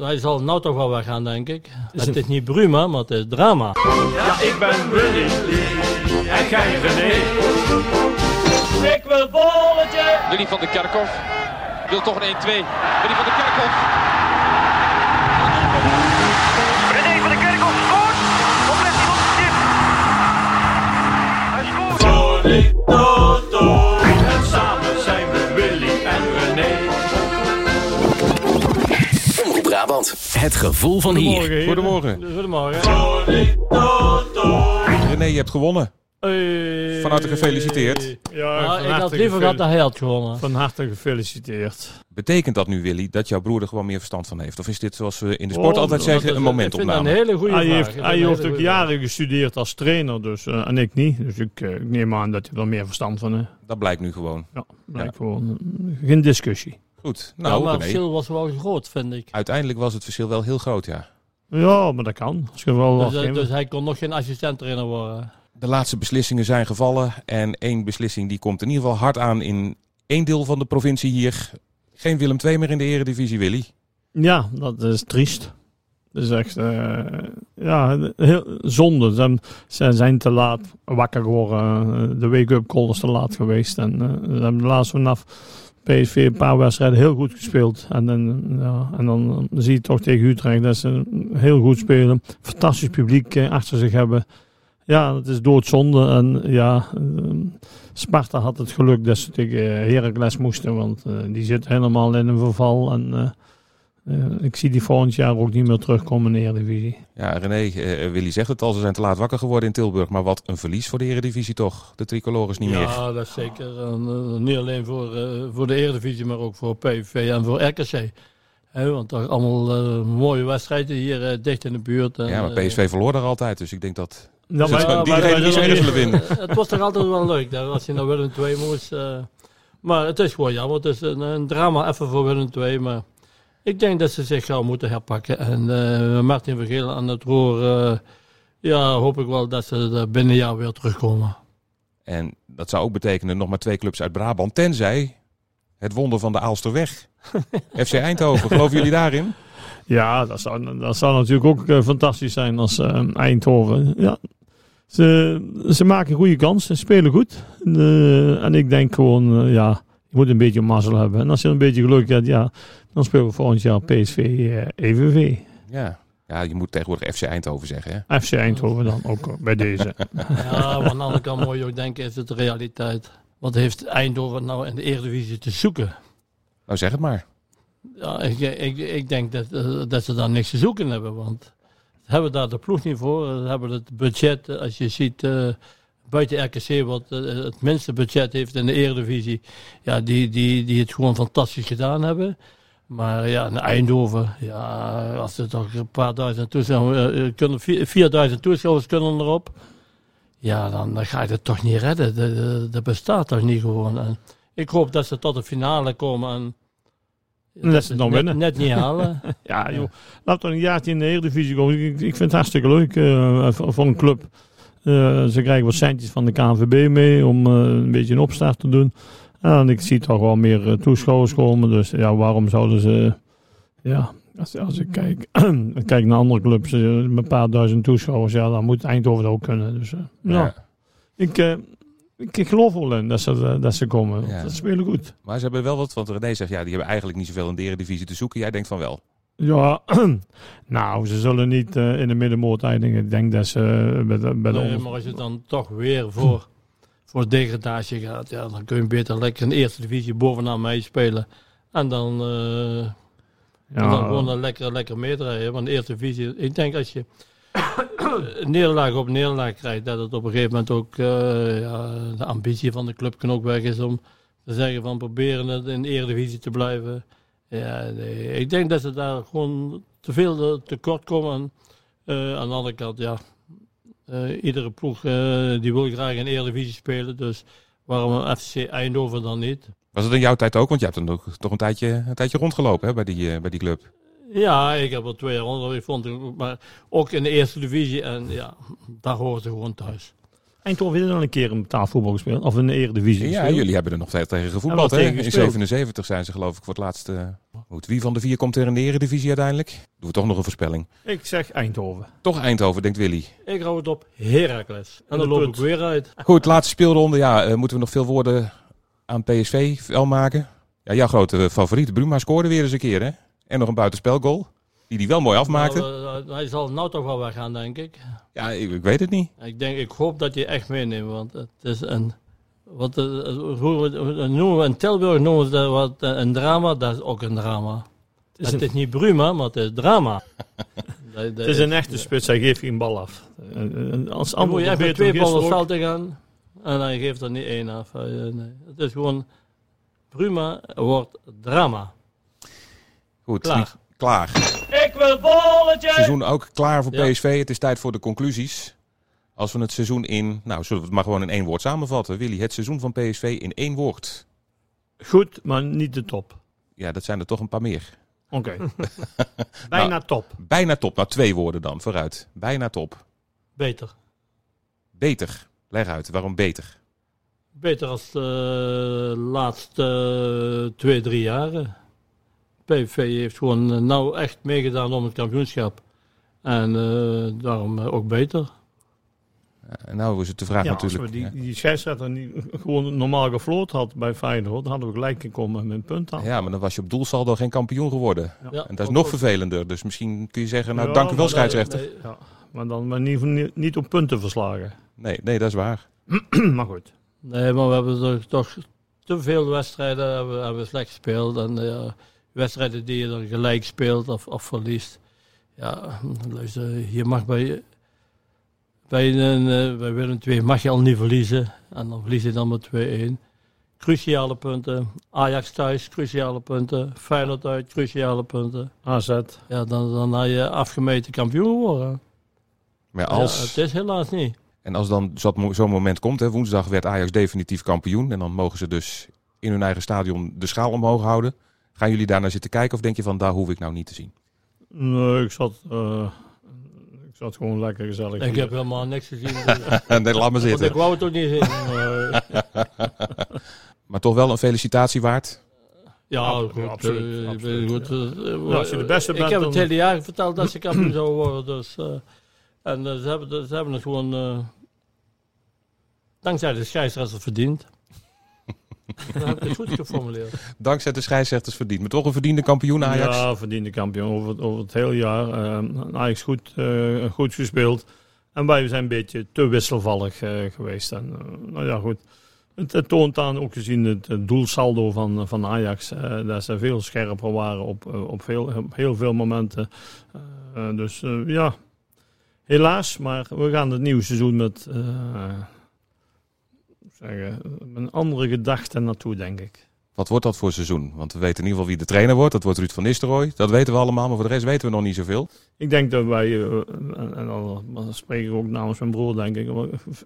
Hij zal nou toch wel weg gaan, denk ik. Het is niet Bruma, maar het is drama. Ja, ik ben Willy en jij René. Ik wil bolletje. Willy van den Kerkhof wil toch een 1-2. Willy van den Kerkhof. René van den Kerkhof scoort. Opletten op de tip. Hij scoort. Sorry, Toto. En samen zijn we Willy en René. Het gevoel van hier. Goedemorgen. René, je hebt gewonnen. Van harte gefeliciteerd. Ja, ik had liever gehad dat hij had gewonnen. Van harte gefeliciteerd. Betekent dat nu, Willy, dat jouw broer er gewoon meer verstand van heeft? Of is dit, zoals we in de sport altijd zeggen, een momentopname? Ik vind dat een hele goede vraag. Hij heeft ook jaren gestudeerd als trainer, dus, en ik niet. Dus ik neem aan dat hij er meer verstand van heeft. Dat blijkt nu gewoon. Ja, blijkt gewoon. Geen discussie. Goed, nou, maar het verschil was wel groot, vind ik. Uiteindelijk was het verschil wel heel groot, ja. Ja, maar dat kan. Dus hij kon nog geen assistent-trainer worden. De laatste beslissingen zijn gevallen. En één beslissing die komt in ieder geval hard aan in één deel van de provincie hier. Geen Willem II meer in de Eredivisie, Willy. Ja, dat is triest. Dat is echt heel zonde. Ze zijn te laat wakker geworden. De wake-up call is te laat geweest. En ze hebben helaas vanaf PSV een paar wedstrijden heel goed gespeeld. En dan zie je toch tegen Utrecht dat ze heel goed spelen. Fantastisch publiek achter zich hebben. Ja, dat is doodzonde. En ja, Sparta had het geluk dat ze tegen Heracles moesten. Want die zit helemaal in een verval. En ik zie die volgend jaar ook niet meer terugkomen in de Eredivisie. Ja, René, Willy zegt het al. Ze zijn te laat wakker geworden in Tilburg. Maar wat een verlies voor de Eredivisie toch? De tricolore is niet meer. Ja, dat is zeker. Niet alleen voor de Eredivisie, maar ook voor PSV en voor RKC. Want toch allemaal mooie wedstrijden hier dicht in de buurt. En, ja, maar PSV verloor daar altijd. Dus ik denk dat... Ja, het was toch altijd wel leuk daar, als je naar Willem II moest. Maar het is gewoon jammer. Het is een drama even voor Willem II. Maar ik denk dat ze zich gauw moeten herpakken. En Martin Vergeel aan het roer. Hoop ik wel dat ze er binnen een jaar weer terugkomen. En dat zou ook betekenen nog maar 2 clubs uit Brabant. Tenzij het wonder van de Aalsterweg. FC Eindhoven, geloven jullie daarin? Ja, dat zou natuurlijk ook fantastisch zijn als Eindhoven. Ja. Ze maken goede kansen, spelen goed. En ik denk gewoon, je moet een beetje mazzel hebben. En als je een beetje geluk hebt, dan spelen we volgend jaar PSV, EVV. Ja, je moet tegenwoordig FC Eindhoven zeggen. Hè? FC Eindhoven dan ook bij deze. Ja, want aan de andere kant moet je ook denken, is het de realiteit? Wat heeft Eindhoven nou in de Eredivisie te zoeken? Nou, zeg het maar. Ja, ik denk dat ze daar niks te zoeken hebben, want ze hebben daar de ploeg niet voor, ze hebben het budget, als je ziet, buiten RKC wat het minste budget heeft in de Eredivisie, ja, die het gewoon fantastisch gedaan hebben. Maar ja, in Eindhoven, als er toch een paar duizend toeschouwers, 4000 toeschouwers kunnen erop, ja, dan ga je het toch niet redden, dat bestaat toch niet gewoon. En ik hoop dat ze tot de finale komen en... Dat ze dan winnen. Net niet halen. Ja, joh. Laat dan een jaartje in de Eredivisie komen. Ik vind het hartstikke leuk voor een club. Ze krijgen wat centjes van de KNVB mee om een beetje een opstart te doen. En ik zie toch wel meer toeschouwers komen. Dus ja, waarom zouden ze... als ik kijk naar andere clubs met een paar duizend toeschouwers, dan moet Eindhoven ook kunnen. Dus Ik geloof wel in dat ze komen. Ja. Dat spelen goed. Maar ze hebben wel wat, want René zegt, die hebben eigenlijk niet zoveel in de Eredivisie te zoeken. Jij denkt van wel. Ja, nou, ze zullen niet in de middenmoot eindigen. Ik denk dat ze... maar als je dan toch weer voor degradatie gaat, dan kun je beter lekker in de Eerste Divisie bovenaan meespelen. En dan gewoon lekker meedraaien. Want de Eerste Divisie, ik denk als je... nederlaag op nederlaag krijgt, dat het op een gegeven moment ook de ambitie van de club kan ook weg is om te zeggen van proberen het in de Eredivisie te blijven. Ja, nee. Ik denk dat ze daar gewoon te veel tekort komen. Aan de andere kant, iedere ploeg die wil graag in de Eredivisie spelen, dus waarom FC Eindhoven dan niet? Was het in jouw tijd ook? Want je hebt dan toch een tijdje rondgelopen hè, bij die club. Ja, ik heb er 2 jaar onder, maar ook in de Eerste Divisie en daar hoort ze gewoon thuis. Eindhoven weer dan een keer een tafelvoetbal gespeeld. Of een Eredivisie. Ja, jullie hebben er nog tegen gevoetbald. Hè? Tegen in 77 zijn ze geloof ik voor het laatste. Goed, wie van de vier komt er in de Eredivisie uiteindelijk? Doen we toch nog een voorspelling. Ik zeg Eindhoven. Toch Eindhoven, denkt Willy. Ik hou het op Heracles. En dan loop ik weer uit. Goed, laatste speelronde. Ja, moeten we nog veel woorden aan PSV wel maken? Ja, jouw grote favoriet, Bruma, scoorde weer eens een keer, hè? En nog een buitenspelgoal. Die wel mooi afmaakte. Nou, hij zal nou toch wel weggaan, denk ik. Ja, ik weet het niet. Ik hoop dat je echt meeneemt. Want het is een... Wat noemen we in Tilburg noemen we wat een drama. Dat is ook een drama. Het is niet Bruma, maar het is drama. Het is een echte spits. Hij geeft geen bal af. Als moet je echt met twee ballen veld te gaan. En hij geeft er niet één af. Nee. Het is gewoon... Bruma wordt drama. Goed. Klaar. Ik wil bolletje! Het seizoen ook klaar voor PSV. Ja. Het is tijd voor de conclusies. Als we het seizoen in... Nou, zullen we het maar gewoon in één woord samenvatten. Willy, het seizoen van PSV in één woord. Goed, maar niet de top. Ja, dat zijn er toch een paar meer. Oké. Bijna nou, top. Bijna top. Nou, twee woorden dan. Vooruit. Bijna top. Beter. Beter. Leg uit. Waarom beter? Beter als de laatste 2-3 jaren. PSV heeft gewoon nou echt meegedaan om het kampioenschap. En daarom ook beter. En nou is het de vraag natuurlijk. Als we die scheidsrechter niet gewoon normaal gefloot had bij Feyenoord, dan hadden we gelijk gekomen met een punt aan. Ja, maar dan was je op doelsaldo geen kampioen geworden. Ja. En dat is nog vervelender. Dus misschien kun je zeggen, nou dank u wel scheidsrechter. Nee, ja. Maar dan maar niet op punten verslagen. Nee, dat is waar. Maar goed. Nee, maar we hebben toch te veel wedstrijden hebben slecht gespeeld. En wedstrijden die je dan gelijk speelt of verliest. Ja, luister, je mag bij Willem II mag je al niet verliezen. En dan verlies je dan met 2-1. Cruciale punten. Ajax thuis, cruciale punten. Feyenoord uit, cruciale punten. AZ. Ja, dan had je afgemeten kampioen geworden. Maar als... Ja, het is helaas niet. En als dan zo'n moment komt, hè, woensdag werd Ajax definitief kampioen. En dan mogen ze dus in hun eigen stadion de schaal omhoog houden. Gaan jullie daar naar zitten kijken of denk je van daar hoef ik nou niet te zien? Nee, ik zat gewoon lekker gezellig. Ik heb helemaal niks gezien. Nee, laat maar zitten. Want ik wou het ook niet zien. Maar toch wel een felicitatie waard? Ja, goed. Absoluut. Als je de beste bent... Ik heb het hele jaar verteld dat ze kampioen zou worden. Dus, ze hebben het gewoon dankzij de scheidsrechter verdiend. Dat heb ik goed geformuleerd. Dankzij de scheidsrechters verdiend. Maar toch een verdiende kampioen Ajax? Ja, verdiende kampioen. Over het hele jaar. Ajax goed gespeeld. En wij zijn een beetje te wisselvallig geweest. En, nou ja, goed. Het toont aan, ook gezien het doelsaldo van Ajax. Dat ze veel scherper waren op heel veel momenten. Dus, helaas. Maar we gaan het nieuwe seizoen met... een andere gedachte naartoe, denk ik. Wat wordt dat voor seizoen? Want we weten in ieder geval wie de trainer wordt. Dat wordt Ruud van Nistelrooy. Dat weten we allemaal, maar voor de rest weten we nog niet zoveel. Ik denk dat wij, en dan spreek ik ook namens mijn broer, denk ik,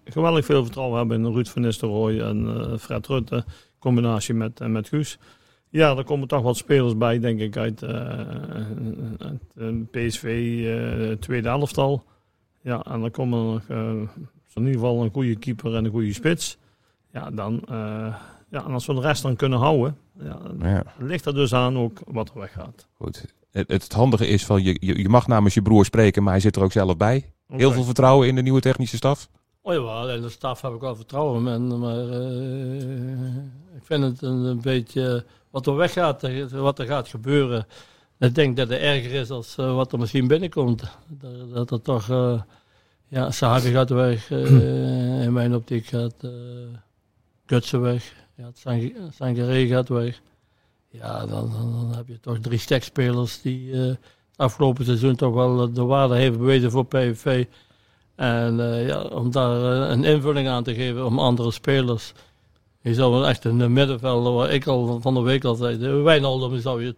geweldig veel vertrouwen hebben in Ruud van Nistelrooy en Fred Rutte. In combinatie met Guus. Ja, er komen toch wat spelers bij, denk ik, uit het PSV tweede elftal. Ja, en dan komen er nog in ieder geval een goede keeper en een goede spits. Ja, en als we de rest dan kunnen houden, ligt er dus aan ook wat er weggaat. Goed. Het handige is, van je mag namens je broer spreken, maar hij zit er ook zelf bij. Okay. Heel veel vertrouwen in de nieuwe technische staf? Oh ja, in de staf heb ik wel vertrouwen in. Maar ik vind het een beetje, wat er weggaat, wat er gaat gebeuren. Ik denk dat het erger is als wat er misschien binnenkomt. Dat er toch, Sahavi gaat weg, in mijn optiek gaat... Kutsenweg, Sangaré gaat weg. Ja, dan heb je toch 3 stekspelers die het afgelopen seizoen toch wel de waarde hebben bewezen voor PSV. En om daar een invulling aan te geven om andere spelers. Je zou echt in de middenvelder, waar ik al van de week al zei, de Wijnaldum zou je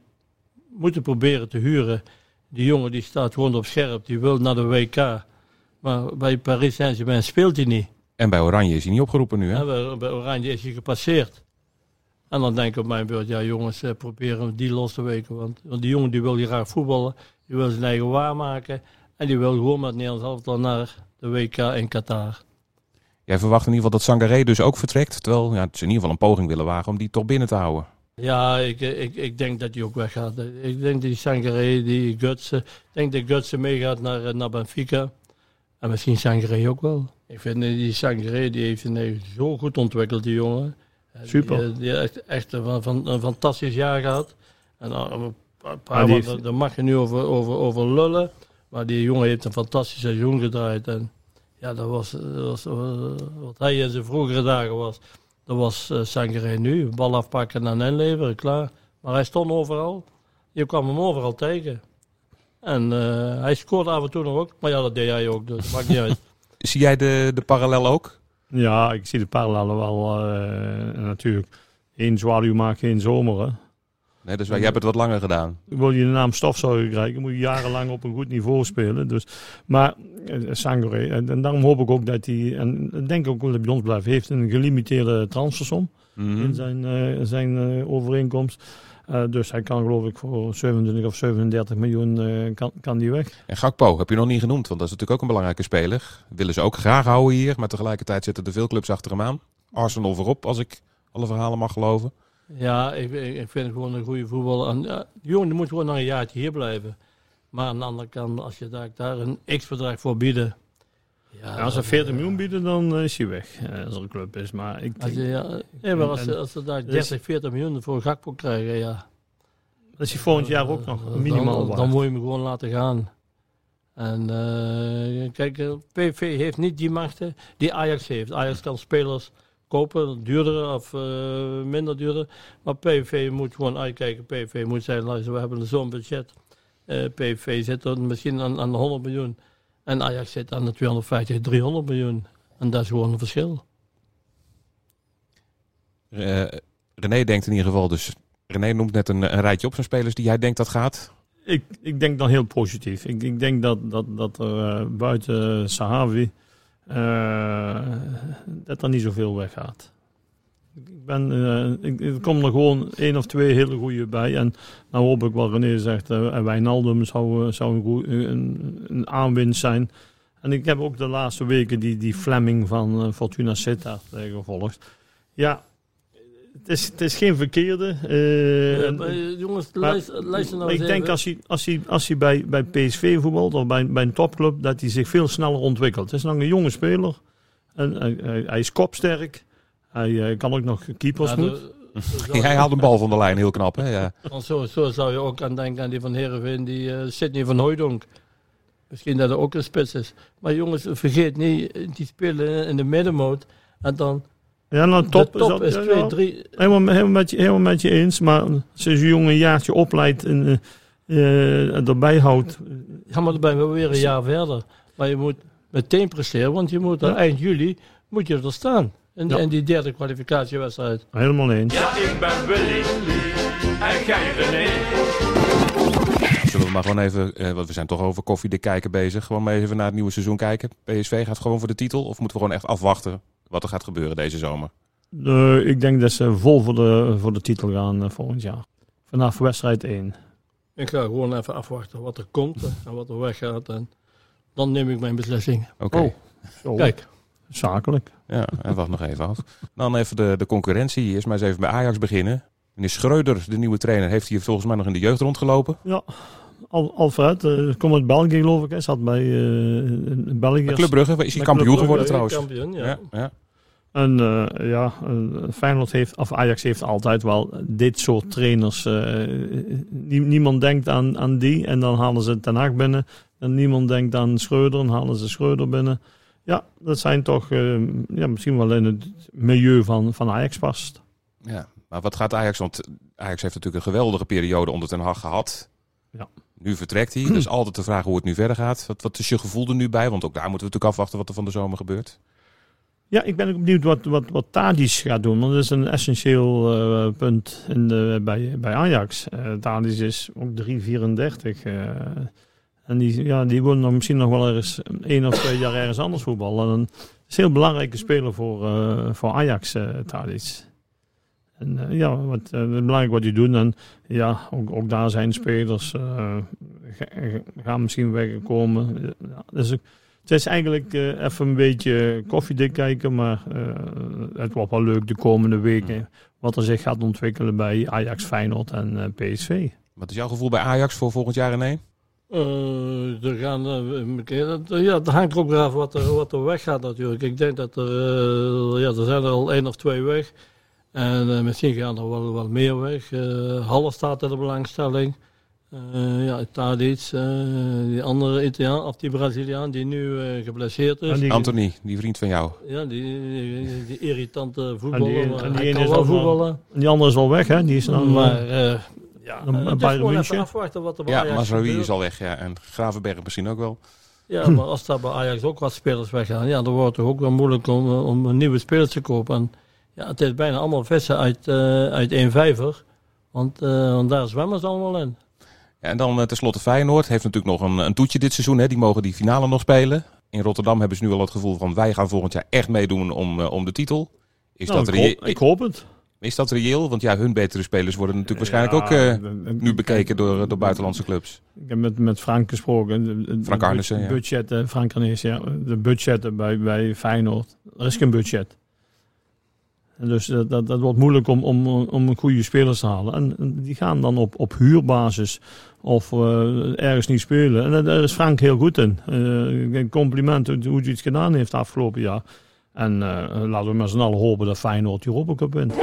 moeten proberen te huren. Die jongen die staat gewoon op scherp, die wil naar de WK. Maar bij Paris Saint-Germain speelt hij niet. En bij Oranje is hij niet opgeroepen nu, hè? Ja, bij Oranje is hij gepasseerd. En dan denk ik op mijn beurt, ja jongens, proberen die los te weken. Want die jongen die wil graag voetballen, die wil zijn eigen waarmaken. En die wil gewoon met Nederlands elftal naar de WK in Qatar. Jij verwacht in ieder geval dat Sangaré dus ook vertrekt. Terwijl ja, ze in ieder geval een poging willen wagen om die toch binnen te houden. Ja, ik denk dat die ook weggaat. Ik denk die Sangaré, die Götze. Ik denk dat Götze meegaat naar Benfica. En misschien Sangaré ook wel. Ik vind die Sangaré, die heeft zich zo goed ontwikkeld, die jongen. Super. Die heeft echt een fantastisch jaar gehad. En daar mag je nu over lullen. Maar die jongen heeft een fantastisch seizoen gedraaid. En ja, dat was wat hij in zijn vroegere dagen was. Dat was Sangaré nu. Bal afpakken en inleveren, klaar. Maar hij stond overal. Je kwam hem overal tegen. En hij scoorde af en toe nog ook. Maar ja, dat deed hij ook. Dus maakt niet uit. Zie jij de parallel ook? Ja, ik zie de parallellen wel. Natuurlijk. Eén zwaluw maakt geen zomer, hè. Nee, dus jij hebt het wat langer gedaan. Wil je de naam stofzuiger krijgen, moet je jarenlang op een goed niveau spelen. Dus, maar Sangaré, en daarom hoop ik ook dat hij, en denk ook dat hij bij ons blijft, heeft een gelimiteerde transfersom in zijn overeenkomst. Dus hij kan geloof ik voor 27 of 37 miljoen kan die weg. En Gakpo heb je nog niet genoemd, want dat is natuurlijk ook een belangrijke speler. Willen ze ook graag houden hier, maar tegelijkertijd zitten er veel clubs achter hem aan. Arsenal voorop, als ik alle verhalen mag geloven. Ja, ik vind het gewoon een goede voetballer. En, ja, die jongen moet gewoon nog een jaartje hier blijven. Maar aan de andere kant, als je daar een x-bedrag voor biedt... Ja, als ze 40 miljoen bieden, dan is hij weg. Als er een club is, maar ik... Als ze daar 30, 40 miljoen voor Gakpo krijgen, ja... Dat is hij volgend jaar ook nog minimaal waard. Dan moet je hem gewoon laten gaan. En kijk, PSV heeft niet die machten die Ajax heeft. Ajax kan spelers... kopen, duurder of minder duurder. Maar PSV moet gewoon uitkijken. PSV moet zeggen, luister, we hebben zo'n budget. PSV zit er misschien aan de 100 miljoen. En Ajax zit aan de 250, 300 miljoen. En dat is gewoon een verschil. René denkt in ieder geval dus... René noemt net een rijtje op zijn spelers die hij denkt dat gaat. Ik denk dan heel positief. Ik denk dat er buiten Sahavi... dat er niet zoveel weggaat. Er komen er gewoon 1 of 2 hele goede bij. En dan hoop ik wat René zegt. Wijnaldum zou een aanwinst zijn. En ik heb ook de laatste weken die Flemming van Fortuna Sittard gevolgd. Ja, het is geen verkeerde. Jongens, luister nou eens. Ik denk als hij bij PSV voetbalt of bij een topclub, dat hij zich veel sneller ontwikkelt. Het is nog een jonge speler. En hij is kopsterk. Hij kan ook nog keepers moeten. Hij haalt een bal van de lijn, heel knap. Hè? Ja. Zo zou je ook aan denken aan die van Heerenveen, die Sidney van Hooijdonk. Misschien dat er ook een spits is. Maar jongens, vergeet niet, die spelen in de middenmoot en dan... Ja, nou top is 2, 3... Helemaal met je eens, maar als je jongen een jaartje opleidt en erbij houdt... Ja, maar dan ben je weer een jaar verder. Maar je moet meteen presteren, want je moet eind juli moet je er staan. In die derde kwalificatiewedstrijd. Helemaal eens. Ja, ik ben Willy en jij René. Zullen we maar gewoon even, want we zijn toch over koffiedik kijken bezig, gewoon maar even naar het nieuwe seizoen kijken. PSV gaat gewoon voor de titel of moeten we gewoon echt afwachten wat er gaat gebeuren deze zomer? Ik denk dat ze vol voor de titel gaan volgend jaar. Vanaf wedstrijd 1. Ik ga gewoon even afwachten wat er komt en wat er weggaat. En dan neem ik mijn beslissing. Oké. Oh, kijk. Zakelijk. Ja, en wacht nog even af. Dan even de concurrentie. Eerst maar eens even bij Ajax beginnen. Meneer Schreuder, de nieuwe trainer, heeft hier volgens mij nog in de jeugd rondgelopen. Ja. Alfred, komt uit België geloof ik. Hij zat bij België. Bij Club Brugge is hij kampioen geworden trouwens. Kampioen, ja. En Feyenoord Ajax heeft altijd wel dit soort trainers. Niemand denkt aan die en dan halen ze Ten Hag binnen. En niemand denkt aan Schreuder en halen ze Schreuder binnen. Ja, dat zijn toch misschien wel in het milieu van Ajax past. Ja, maar wat gaat Ajax? Want Ajax heeft natuurlijk een geweldige periode onder Ten Hag gehad. Ja. Nu vertrekt hij. Dus altijd de vraag hoe het nu verder gaat. Wat is je gevoel er nu bij? Want ook daar moeten we natuurlijk afwachten wat er van de zomer gebeurt. Ja, ik ben ook benieuwd wat Tadish gaat doen. Want dat is een essentieel punt bij Ajax. Tadish is ook 3,34. En die wil misschien nog wel ergens 1 of 2 jaar ergens anders voetballen. En dat is een heel belangrijke speler voor Ajax, Tadish. En belangrijk wat die doen. En ja, ook daar zijn spelers gaan misschien wegkomen. Ja, dus Het is eigenlijk even een beetje koffiedik kijken, maar het wordt wel leuk de komende weken wat er zich gaat ontwikkelen bij Ajax, Feyenoord en PSV. Wat is jouw gevoel bij Ajax voor volgend jaar, René? Het hangt er ook af wat er weg gaat natuurlijk. Ik denk dat er zijn er al 1 of 2 weg. En misschien gaan er wel wat meer weg. Halle staat in de belangstelling. Tadish, die andere Italiaan of die Braziliaan die nu geblesseerd is. Anthony, die vriend van jou. Ja, die irritante voetballer. En die kan wel voetballen. Die andere is al weg, hè? Die is nou... Even afwachten wat er bij Ajax gebeurt. Mazraoui is al weg, ja. En Gravenberg misschien ook wel. Ja, maar als daar bij Ajax ook wat spelers weggaan, dan wordt het ook wel moeilijk om nieuwe spelers te kopen. En, het is bijna allemaal vissen uit één vijver, want daar zwemmen ze allemaal in. Ja, en dan tenslotte Feyenoord heeft natuurlijk nog een toetje dit seizoen. Hè. Die mogen die finale nog spelen. In Rotterdam hebben ze nu al het gevoel van wij gaan volgend jaar echt meedoen om de titel. Ik hoop het. Is dat reëel? Want hun betere spelers worden natuurlijk waarschijnlijk ook nu bekeken door buitenlandse clubs. Ik heb met Frank gesproken. Frank Arnesen, Frank Arnesen, de budgetten bij Feyenoord. Er is geen budget. En dus dat wordt moeilijk om goede spelers te halen. En die gaan dan op huurbasis of ergens niet spelen. En daar is Frank heel goed in. Een compliment hoe hij iets gedaan heeft het afgelopen jaar. En laten we met z'n allen hopen dat Feyenoord die Europa Cup wint.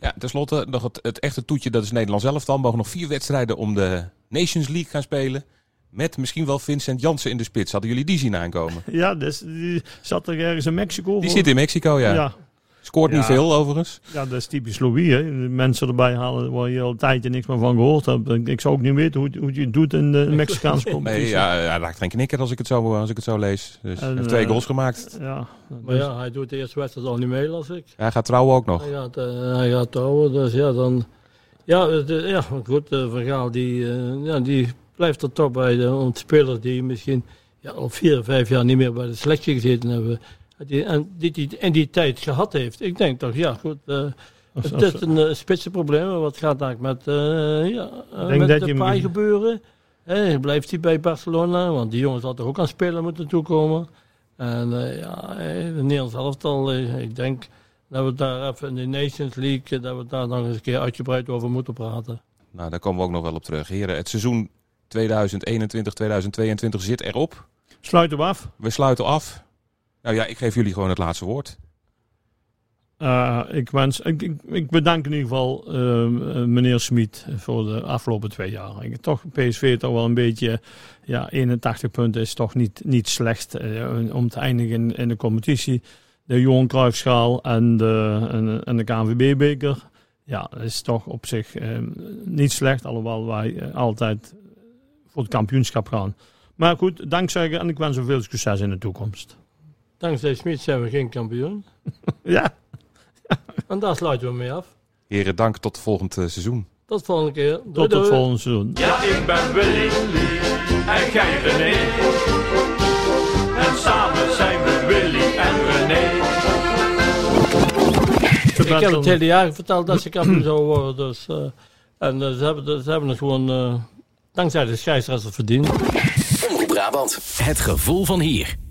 Ja, tenslotte nog het echte toetje, dat is Nederland zelf dan. We mogen nog 4 wedstrijden om de Nations League gaan spelen. Met misschien wel Vincent Janssen in de spits. Hadden jullie die zien aankomen? Ja, die zat er ergens in Mexico. Die zit in Mexico, ja. Scoort niet veel, overigens. Ja, dat is typisch Louis. Hè? Mensen erbij halen waar je al een tijdje niks meer van gehoord hebt. Ik zou ook niet weten hoe je het doet in de Mexicaanse competitie. Nee, hij raakt geen knikker als ik het zo lees. Dus hij heeft 2 goals gemaakt. Ja, maar hij doet de eerste wedstrijd al niet mee, las ik. Hij gaat trouwen ook nog. Hij gaat trouwen, dus dan... Ja, goed, Van Gaal, die blijft er toch bij de spelers die misschien al 4, 5 jaar niet meer bij de selectie gezeten hebben... Die tijd gehad heeft. Ik denk toch, goed. Het is een spitsenprobleem. Wat gaat daar met de paai gebeuren? Blijft hij bij Barcelona? Want die jongens hadden ook aan spelen moeten toekomen. En de Nederlands elftal, ik denk dat we daar even in de Nations League, dat we daar nog eens een keer uitgebreid over moeten praten. Nou, daar komen we ook nog wel op terug. Heren, het seizoen 2021-2022 zit erop. Sluiten we af? We sluiten af. Nou ja, ik geef jullie gewoon het laatste woord. Ik bedank in ieder geval meneer Smit voor de afgelopen 2 jaar. Toch PSV toch wel een beetje, 81 punten is toch niet slecht om te eindigen in de competitie. De Johan Cruijffschaal en de KNVB-beker, is toch op zich niet slecht. Alhoewel wij altijd voor het kampioenschap gaan. Maar goed, dankzij en ik wens u veel succes in de toekomst. Dankzij Smit zijn we geen kampioen. Ja. En daar sluiten we mee af. Heren, dank. Tot volgend seizoen. Tot volgende keer. Tot volgend seizoen. Ja, ik ben Willy en jij René. En samen zijn we Willy en René. Ik heb het hele jaar verteld dat ze kampioen zouden worden. Dus, ze hebben het gewoon dankzij de scheidsrechter verdiend. Brabant. Het gevoel van hier.